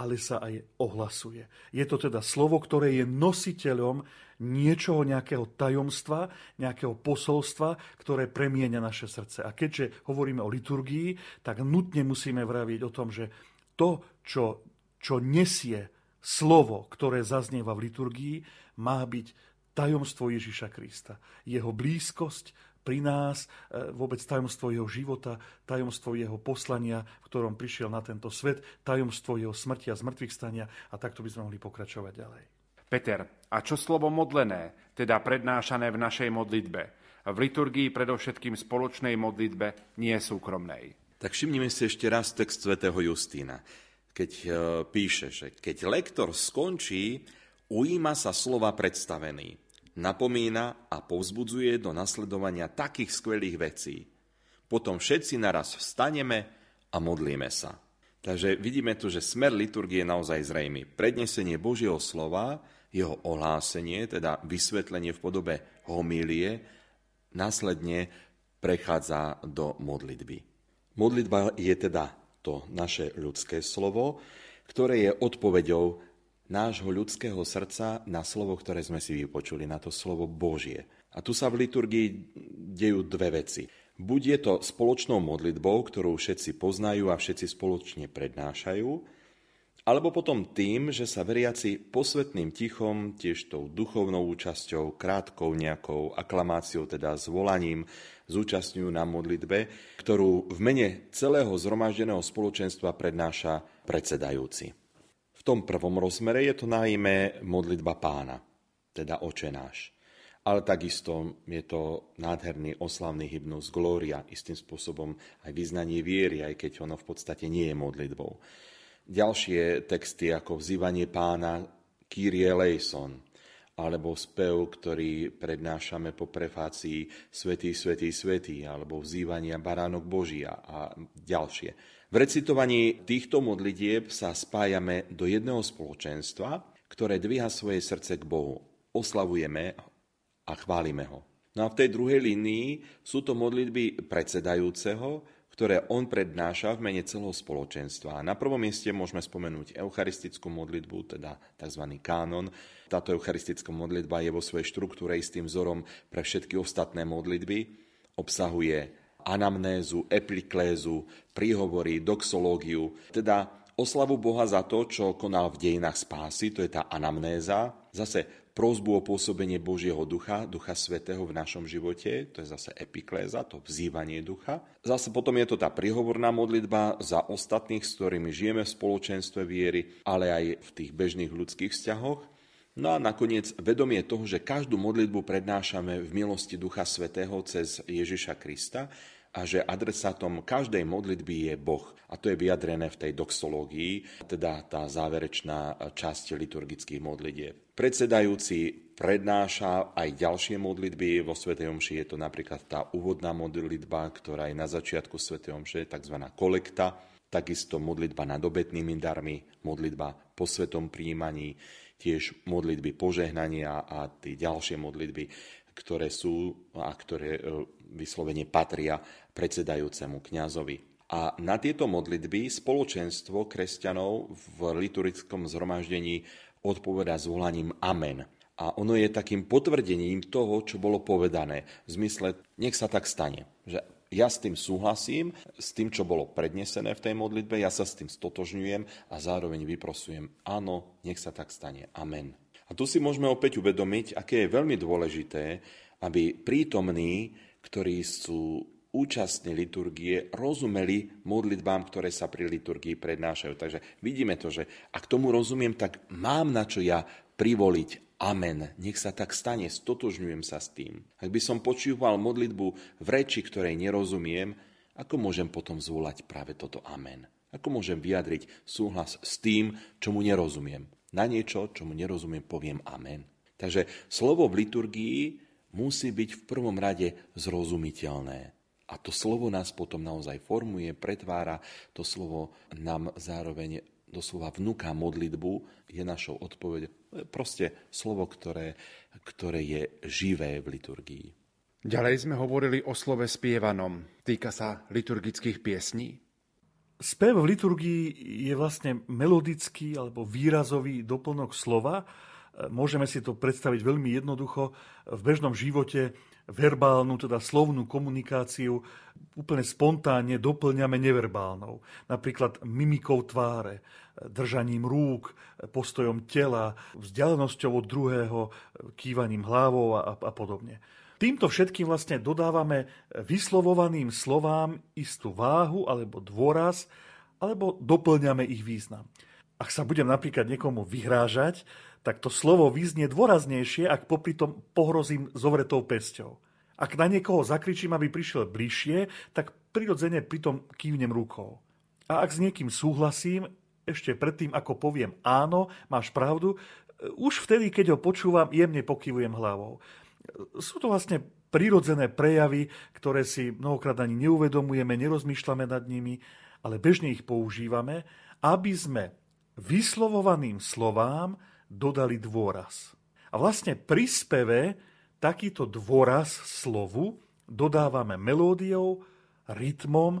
ale sa aj ohlasuje. Je to teda slovo, ktoré je nositeľom niečoho, nejakého tajomstva, nejakého posolstva, ktoré premieňa naše srdce. A keďže hovoríme o liturgii, tak nutne musíme vraviť o tom, že to, čo nesie slovo, ktoré zaznieva v liturgii, má byť tajomstvo Ježiša Krista. Jeho blízkosť pri nás, vôbec tajomstvo jeho života, tajomstvo jeho poslania, v ktorom prišiel na tento svet, tajomstvo jeho smrti a zmŕtvychstania, a takto by sme mohli pokračovať ďalej. Peter, a čo slovo modlené, teda prednášané v našej modlitbe? V liturgii predovšetkým spoločnej modlitbe, nie súkromnej. Tak všimnime si ešte raz text svätého Justína, keď píše, že keď lektor skončí, ujíma sa slova predstavený. Napomína a povzbudzuje do nasledovania takých skvelých vecí. Potom všetci naraz vstaneme a modlíme sa. Takže vidíme tu, že smer liturgie je naozaj zrejmý. Prednesenie Božieho slova, jeho ohlásenie, teda vysvetlenie v podobe homílie, následne prechádza do modlitby. Modlitba je teda to naše ľudské slovo, ktoré je odpoveďou nášho ľudského srdca na slovo, ktoré sme si vypočuli, na to slovo Božie. A tu sa v liturgii dejú dve veci. Buď je to spoločnou modlitbou, ktorú všetci poznajú a všetci spoločne prednášajú, alebo potom tým, že sa veriaci posvetným tichom, tiež tou duchovnou účasťou, krátkou nejakou aklamáciou, teda zvolaním, zúčastňujú na modlitbe, ktorú v mene celého zhromaždeného spoločenstva prednáša predsedajúci. V tom prvom rozmere je to najmä modlitba Pána, teda Oče náš. Ale takisto je to nádherný oslavný hymnus Glória, istým spôsobom aj vyznanie viery, aj keď ono v podstate nie je modlitbou. Ďalšie texty ako vzývanie Pána Kyrie eleison, alebo spev, ktorý prednášame po prefácii Svätý Svätý Svätý, alebo vzývania baránok Božia a ďalšie. V recitovaní týchto modlitieb sa spájame do jedného spoločenstva, ktoré dvíha svoje srdce k Bohu. Oslavujeme a chválime ho. No a v tej druhej línii sú to modlitby predsedajúceho, ktoré on prednáša v mene celého spoločenstva. Na prvom mieste môžeme spomenúť eucharistickú modlitbu, teda tzv. Kánon. Táto eucharistická modlitba je vo svojej štruktúre istým vzorom pre všetky ostatné modlitby. Obsahuje anamnézu, epiklézu, príhovory, doxológiu, teda oslavu Boha za to, čo konal v dejinách spásy, to je tá anamnéza, zase prosbu o pôsobenie Božieho ducha, ducha svätého v našom živote, to je zase epikléza, to vzývanie ducha. Zase potom je to tá príhovorná modlitba za ostatných, s ktorými žijeme v spoločenstve viery, ale aj v tých bežných ľudských vzťahoch. No a nakoniec vedomie toho, že každú modlitbu prednášame v milosti Ducha Svätého cez Ježiša Krista a že adresátom každej modlitby je Boh. A to je vyjadrené v tej doxológii, teda tá záverečná časť liturgických modlitieb. Predsedajúci prednáša aj ďalšie modlitby. Vo svätej omši je to napríklad tá úvodná modlitba, ktorá je na začiatku svätej omše, tzv. Kolekta, takisto modlitba nad obetnými darmi, modlitba po svetom prijímaní, tiež modlitby požehnania a tie ďalšie modlitby, ktoré sú a ktoré vyslovene patria predsedajúcemu kňazovi. A na tieto modlitby spoločenstvo kresťanov v liturgickom zhromaždení odpovedá zvolaním Amen. A ono je takým potvrdením toho, čo bolo povedané. V zmysle, nech sa tak stane, že ja s tým súhlasím, s tým, čo bolo prednesené v tej modlitbe, ja sa s tým stotožňujem a zároveň vyprosujem, áno, nech sa tak stane. Amen. A tu si môžeme opäť uvedomiť, aké je veľmi dôležité, aby prítomní, ktorí sú účastní liturgie, rozumeli modlitbám, ktoré sa pri liturgii prednášajú. Takže vidíme to, že ak tomu rozumiem, tak mám na čo ja privoliť Amen, nech sa tak stane, stotožňujem sa s tým. Ak by som počúval modlitbu v reči, ktorej nerozumiem, ako môžem potom zvolať práve toto Amen? Ako môžem vyjadriť súhlas s tým, čomu nerozumiem? Na niečo, čomu nerozumiem, poviem Amen. Takže slovo v liturgii musí byť v prvom rade zrozumiteľné. A to slovo nás potom naozaj formuje, pretvára. To slovo nám zároveň doslova vnúka modlitbu, je našou odpoveď. Proste slovo, ktoré je živé v liturgii. Ďalej sme hovorili o slove spievanom. Týka sa liturgických piesní. Spev v liturgii je vlastne melodický alebo výrazový doplnok slova. Môžeme si to predstaviť veľmi jednoducho. V bežnom živote verbálnu, teda slovnú komunikáciu úplne spontánne doplňame neverbálnou. Napríklad mimikou tváre, držaním rúk, postojom tela, vzdialenosťou od druhého, kývaním hlavou a podobne. Týmto všetkým vlastne dodávame vyslovovaným slovám istú váhu alebo dôraz, alebo doplňame ich význam. Ak sa budem napríklad niekomu vyhrážať, tak to slovo vyznie dôraznejšie, ak popri tom pohrozím zovretou pesťou. Ak na niekoho zakričím, aby prišiel bližšie, tak prirodzene pritom kývnem rukou. A ak s niekým súhlasím, ešte predtým, ako poviem áno, máš pravdu, už vtedy, keď ho počúvam, jemne pokývujem hlavou. Sú to vlastne prirodzené prejavy, ktoré si mnohokrát ani neuvedomujeme, nerozmýšľame nad nimi, ale bežne ich používame, aby sme vyslovovaným slovám dodali dôraz. A vlastne pri speve takýto dôraz slovu dodávame melódiou, rytmom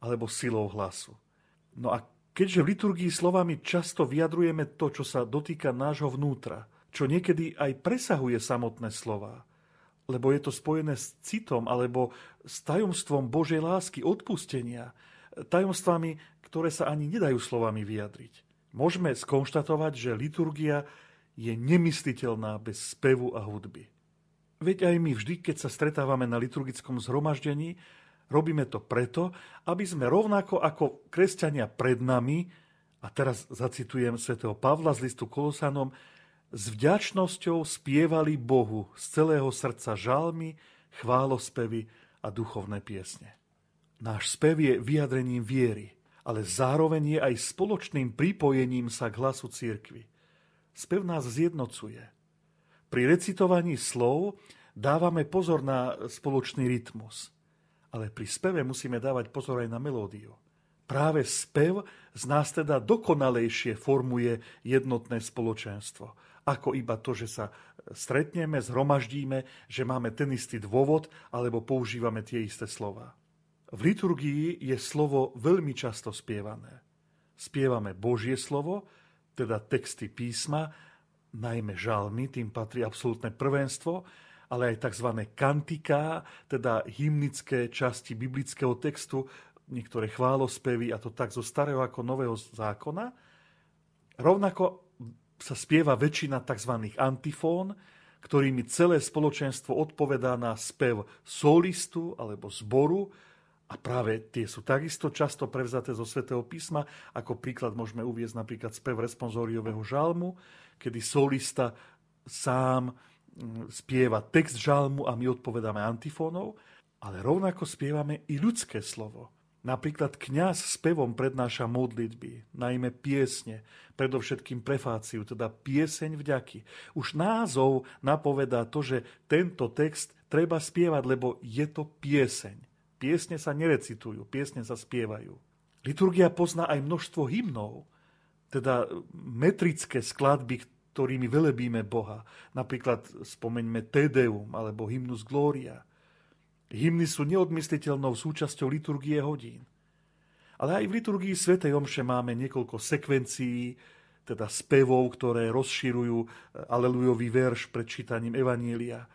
alebo silou hlasu. No a keďže v liturgii slovami často vyjadrujeme to, čo sa dotýka nášho vnútra, čo niekedy aj presahuje samotné slová, lebo je to spojené s citom alebo s tajomstvom Božej lásky, odpustenia, tajomstvami, ktoré sa ani nedajú slovami vyjadriť. Môžeme skonštatovať, že liturgia je nemysliteľná bez spevu a hudby. Veď aj my vždy, keď sa stretávame na liturgickom zhromaždení, robíme to preto, aby sme rovnako ako kresťania pred nami, a teraz zacitujem svätého Pavla z listu Kolosanom, s vďačnosťou spievali Bohu z celého srdca žalmy, chválospevy a duchovné piesne. Náš spev je vyjadrením viery, ale zároveň je aj spoločným pripojením sa k hlasu cirkvi. Spev nás zjednocuje. Pri recitovaní slov dávame pozor na spoločný rytmus, ale pri speve musíme dávať pozor aj na melódiu. Práve spev z nás teda dokonalejšie formuje jednotné spoločenstvo, ako iba to, že sa stretneme, zhromaždíme, že máme ten istý dôvod alebo používame tie isté slova. V liturgii je slovo veľmi často spievané. Spievame Božie slovo, teda texty písma, najmä žalmy, tým patrí absolútne prvenstvo, ale aj tzv. Kantiká, teda hymnické časti biblického textu, niektoré chválospevy, a to tak zo starého ako nového zákona. Rovnako sa spieva väčšina tzv. Antifón, ktorými celé spoločenstvo odpovedá na spev solistu alebo zboru, a práve tie sú takisto často prevzaté zo Svätého písma. Ako príklad môžeme uviesť napríklad spev responsoriového žalmu, kedy solista sám spieva text žalmu a my odpovedáme antifónou, ale rovnako spievame i ľudské slovo. Napríklad kňaz spevom prednáša modlitby, najmä piesne, predovšetkým prefáciu, teda pieseň vďaky. Už názov napovedá to, že tento text treba spievať, lebo je to pieseň. Piesne sa nerecitujú, piesne sa spievajú. Liturgia pozná aj množstvo hymnov, teda metrické skladby, ktorými velebíme Boha. Napríklad spomeňme Te Deum alebo Hymnus Gloria. Hymny sú neodmysliteľnou súčasťou liturgie hodín. Ale aj v liturgii svätej omše máme niekoľko sekvencií, teda spevov, ktoré rozširujú alelujový verš pred čítaním evanjelia.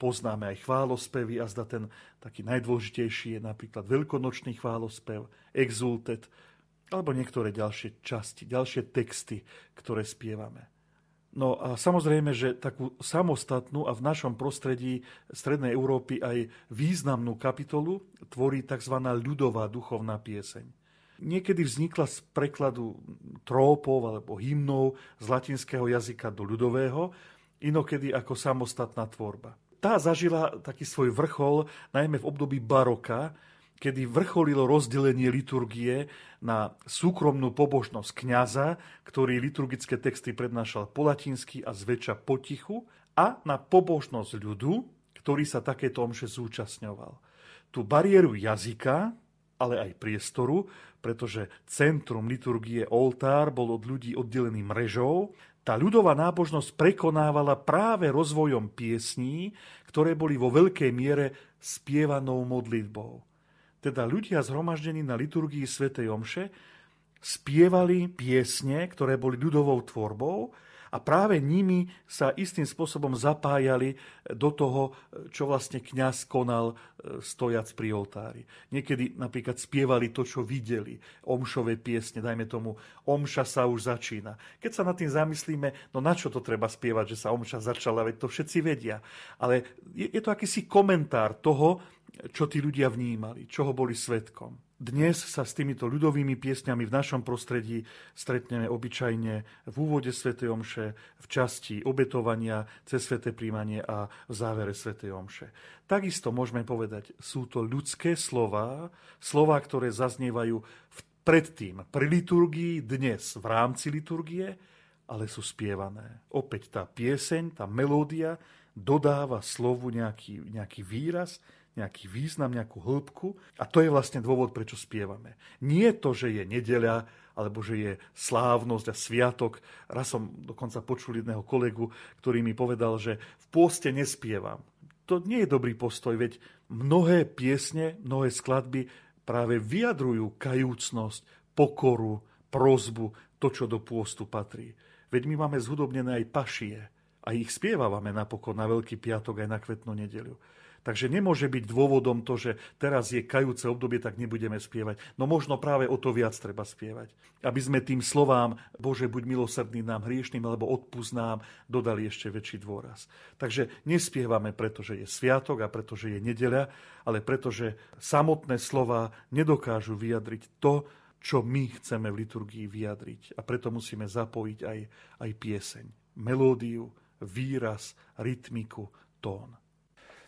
Poznáme aj chválospevy, a zda ten taký najdôležitejší je napríklad veľkonočný chválospev, exultet, alebo niektoré ďalšie časti, ďalšie texty, ktoré spievame. No a samozrejme, že takú samostatnú a v našom prostredí Strednej Európy aj významnú kapitolu tvorí tzv. Ľudová duchovná pieseň. Niekedy vznikla z prekladu trópov alebo hymnov z latinského jazyka do ľudového, inokedy ako samostatná tvorba. Tá zažila taký svoj vrchol najmä v období baroka, kedy vrcholilo rozdelenie liturgie na súkromnú pobožnosť kňaza, ktorý liturgické texty prednášal po latinsky a zväčša potichu, a na pobožnosť ľudu, ktorý sa takéto omše zúčastňoval. Tú bariéru jazyka, ale aj priestoru, pretože centrum liturgie oltár bol od ľudí oddelený mrežou, tá ľudová nábožnosť prekonávala práve rozvojom piesní, ktoré boli vo veľkej miere spievanou modlitbou. Teda ľudia zhromaždení na liturgii svätej omše spievali piesne, ktoré boli ľudovou tvorbou, a práve nimi sa istým spôsobom zapájali do toho, čo vlastne kňaz konal stojac pri oltári. Niekedy napríklad spievali to, čo videli, omšové piesne, dajme tomu, omša sa už začína. Keď sa nad tým zamyslíme, no na čo to treba spievať, že sa omša začala, veď to všetci vedia. Ale je to akýsi komentár toho, čo tí ľudia vnímali, čoho boli svedkom. Dnes sa s týmito ľudovými piesňami v našom prostredí stretneme obyčajne v úvode svätej omše, v časti obetovania, cez sväté príjmanie a v závere svätej omše. Takisto môžeme povedať, sú to ľudské slová, ktoré zaznievajú predtým, pri liturgii, dnes v rámci liturgie, ale sú spievané. Opäť tá pieseň, tá melódia dodáva slovu nejaký výraz, nejaký význam, nejakú hĺbku, a to je vlastne dôvod, prečo spievame. Nie to, že je nedeľa, alebo že je slávnosť a sviatok. Raz som dokonca počul jedného kolegu, ktorý mi povedal, že v pôste nespievam. To nie je dobrý postoj, veď mnohé piesne, mnohé skladby práve vyjadrujú kajúcnosť, pokoru, prosbu, to, čo do pôstu patrí. Veď my máme zhudobnené aj pašie a ich spievávame napokon na Veľký piatok aj na Kvetnú nedeľu. Takže nemôže byť dôvodom to, že teraz je kajúce obdobie, tak nebudeme spievať. No možno práve o to viac treba spievať. Aby sme tým slovám Bože, buď milosrdný nám hriešným, alebo odpusť nám, dodali ešte väčší dôraz. Takže nespievame, pretože je sviatok a pretože je nedeľa, ale pretože samotné slová nedokážu vyjadriť to, čo my chceme v liturgii vyjadriť. A preto musíme zapojiť aj pieseň, melódiu, výraz, rytmiku, tón.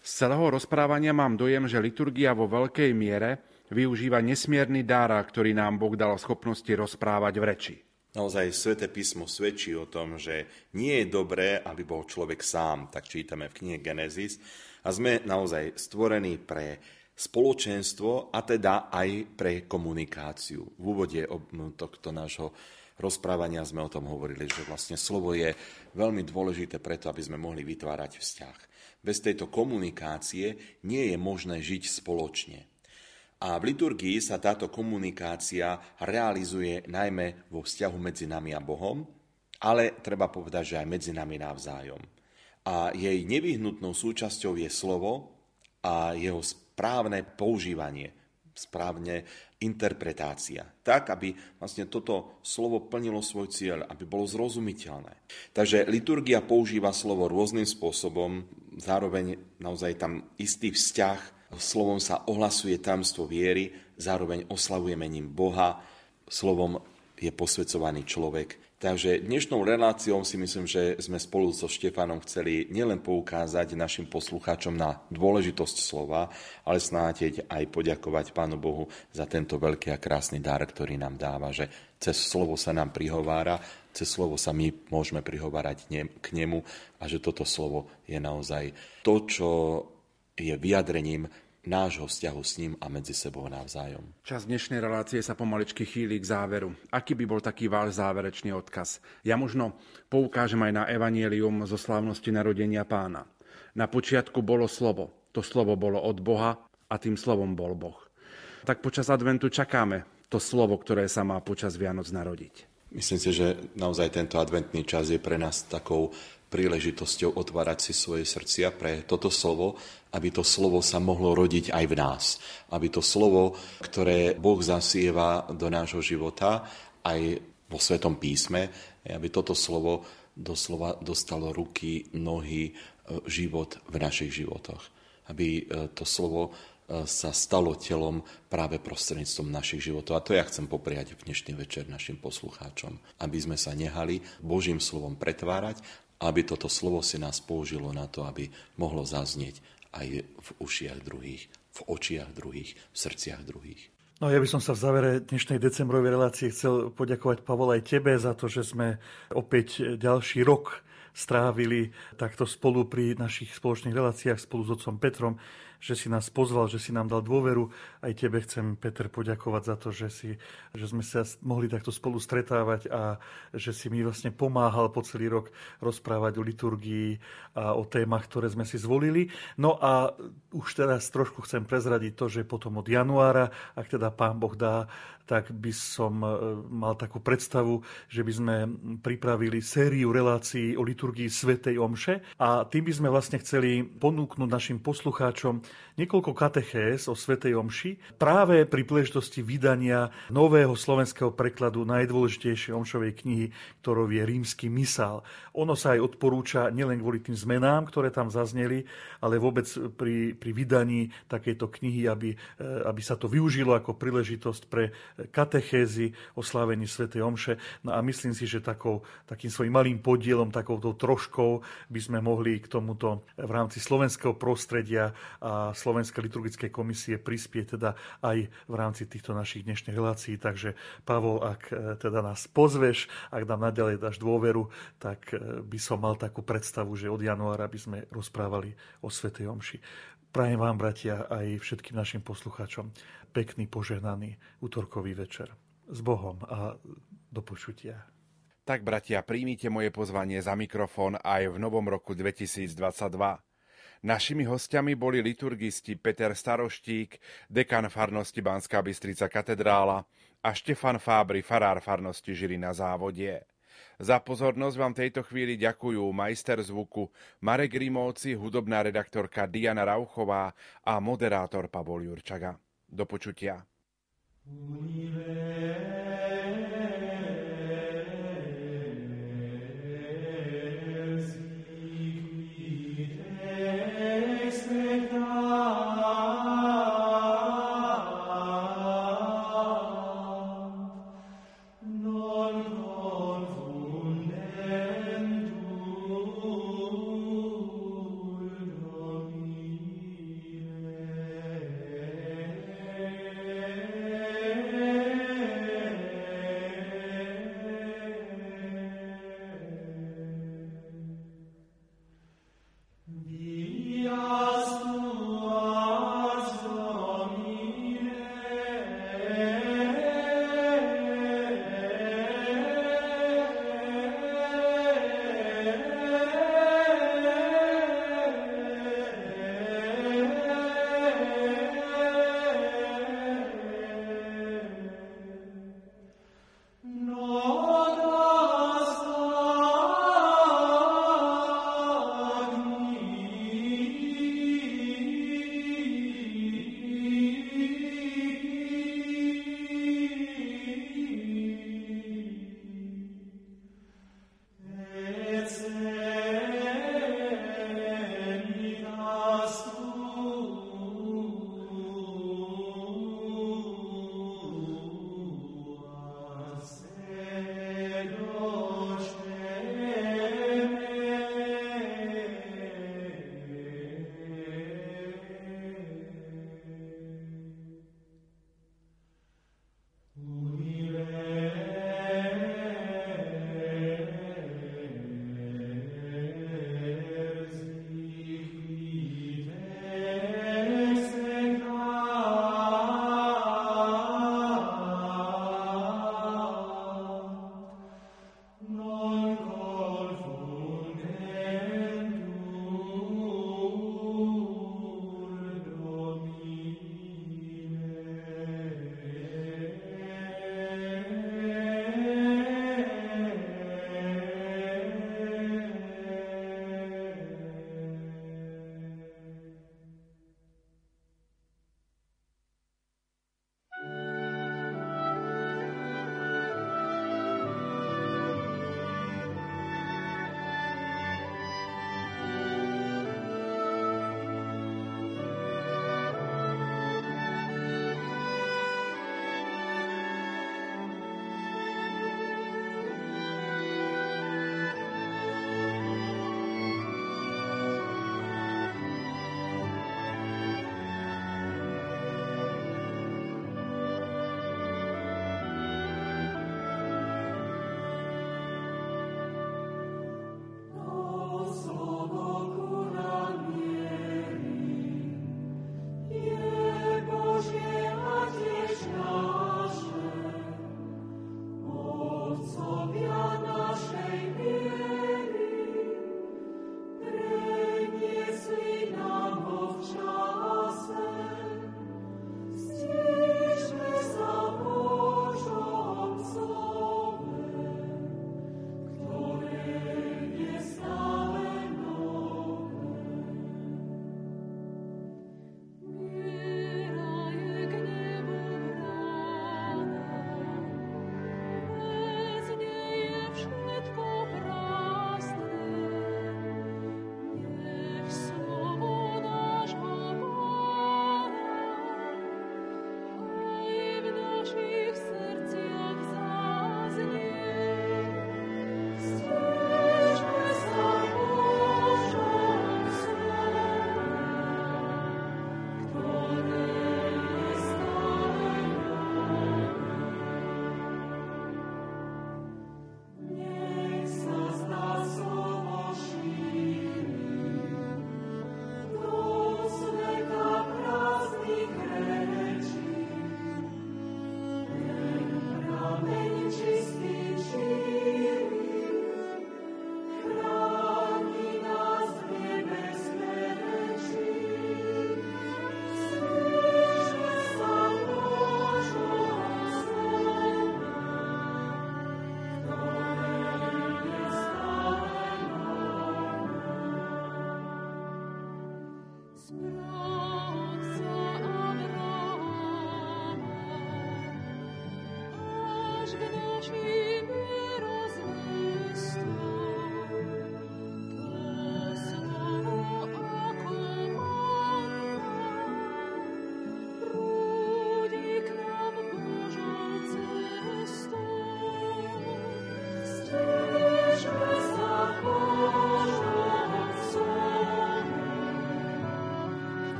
Z celého rozprávania mám dojem, že liturgia vo veľkej miere využíva nesmierny dar, ktorý nám Boh dal schopnosti rozprávať v reči. Naozaj Sväté písmo svedčí o tom, že nie je dobré, aby bol človek sám, tak čítame v knihe Genesis, a sme naozaj stvorení pre spoločenstvo a teda aj pre komunikáciu. V úvode tohto nášho rozprávania sme o tom hovorili, že vlastne slovo je veľmi dôležité preto, aby sme mohli vytvárať vzťah. Bez tejto komunikácie nie je možné žiť spoločne. A v liturgii sa táto komunikácia realizuje najmä vo vzťahu medzi nami a Bohom, ale treba povedať, že aj medzi nami navzájom. A jej nevyhnutnou súčasťou je slovo a jeho správne používanie, správne interpretácia. Tak, aby vlastne toto slovo plnilo svoj cieľ, aby bolo zrozumiteľné. Takže liturgia používa slovo rôznym spôsobom, zároveň naozaj tam istý vzťah, slovom sa ohlasuje tajomstvo viery, zároveň oslavujeme ním Boha, slovom je posväcovaný človek. Takže dnešnou reláciou si myslím, že sme spolu so Štefanom chceli nielen poukázať našim poslucháčom na dôležitosť slova, ale snáď aj poďakovať Pánu Bohu za tento veľký a krásny dar, ktorý nám dáva, že cez slovo sa nám prihovára, cez slovo sa my môžeme prihovárať k nemu a že toto slovo je naozaj to, čo je vyjadrením nášho vzťahu s ním a medzi sebou navzájom. Čas dnešnej relácie sa pomaličky chýli k záveru. Aký by bol taký váš záverečný odkaz? Ja možno poukážem aj na evanjelium zo slávnosti narodenia Pána. Na počiatku bolo slovo. To slovo bolo od Boha a tým slovom bol Boh. Tak počas adventu čakáme to slovo, ktoré sa má počas Vianoc narodiť. Myslím si, že naozaj tento adventný čas je pre nás takou príležitosťou otvárať si svoje srdcia pre toto slovo, aby to slovo sa mohlo rodiť aj v nás. Aby to slovo, ktoré Boh zasieva do nášho života, aj vo Svätom písme, aby toto slovo doslova dostalo ruky, nohy, život v našich životoch. Aby to slovo sa stalo telom práve prostredníctvom našich životov. A to ja chcem popriať v dnešný večer našim poslucháčom. Aby sme sa nehali Božím slovom pretvárať, aby toto slovo si nás použilo na to, aby mohlo zaznieť aj v ušiach druhých, v očiach druhých, v srdciach druhých. No ja by som sa v závere dnešnej decembrovej relácie chcel poďakovať, Pavol, aj tebe za to, že sme opäť ďalší rok strávili takto spolu pri našich spoločných reláciách spolu s otcom Petrom, že si nás pozval, že si nám dal dôveru. Aj tebe chcem, Peter, poďakovať za to, že sme sa mohli takto spolu stretávať a že si mi vlastne pomáhal po celý rok rozprávať o liturgii a o témach, ktoré sme si zvolili. No a už teraz trošku chcem prezradiť to, že potom od januára, ak teda Pán Boh dá, tak by som mal takú predstavu, že by sme pripravili sériu relácií o liturgii Svätej omše a tým by sme vlastne chceli ponúknuť našim poslucháčom niekoľko katechéz o Svätej omši práve pri príležitosti vydania nového slovenského prekladu najdôležitejšej omšovej knihy, ktorou je Rímsky misál. Ono sa aj odporúča nielen kvôli tým zmenám, ktoré tam zazneli, ale vôbec pri vydaní takejto knihy, aby sa to využilo ako príležitosť pre katechézy o slávení svätej omše. No a myslím si, že takým svojím malým podielom, takouto troškou by sme mohli k tomuto v rámci slovenského prostredia a Slovenskej liturgickej komisie prispieť teda aj v rámci týchto našich dnešných relácií. Takže Pavol, ak teda nás pozveš, ak nám naďalej dáš dôveru, tak by som mal takú predstavu, že od januára by sme rozprávali o svätej omši. Prajem vám, bratia, aj všetkým našim poslucháčom pekný, požehnaný utorkový večer. S Bohom a do počutia. Tak, bratia, príjmite moje pozvanie za mikrofón aj v novom roku 2022. Našimi hostiami boli liturgisti Peter Staroštík, dekan farnosti Banskobystricka katedrála a Štefan Fábri, farár farnosti Žilina-Závodie. Za pozornosť vám tejto chvíli ďakujú majster zvuku Marek Rimóci, hudobná redaktorka Diana Rauchová a moderátor Pavol Jurčaga. Do počutia.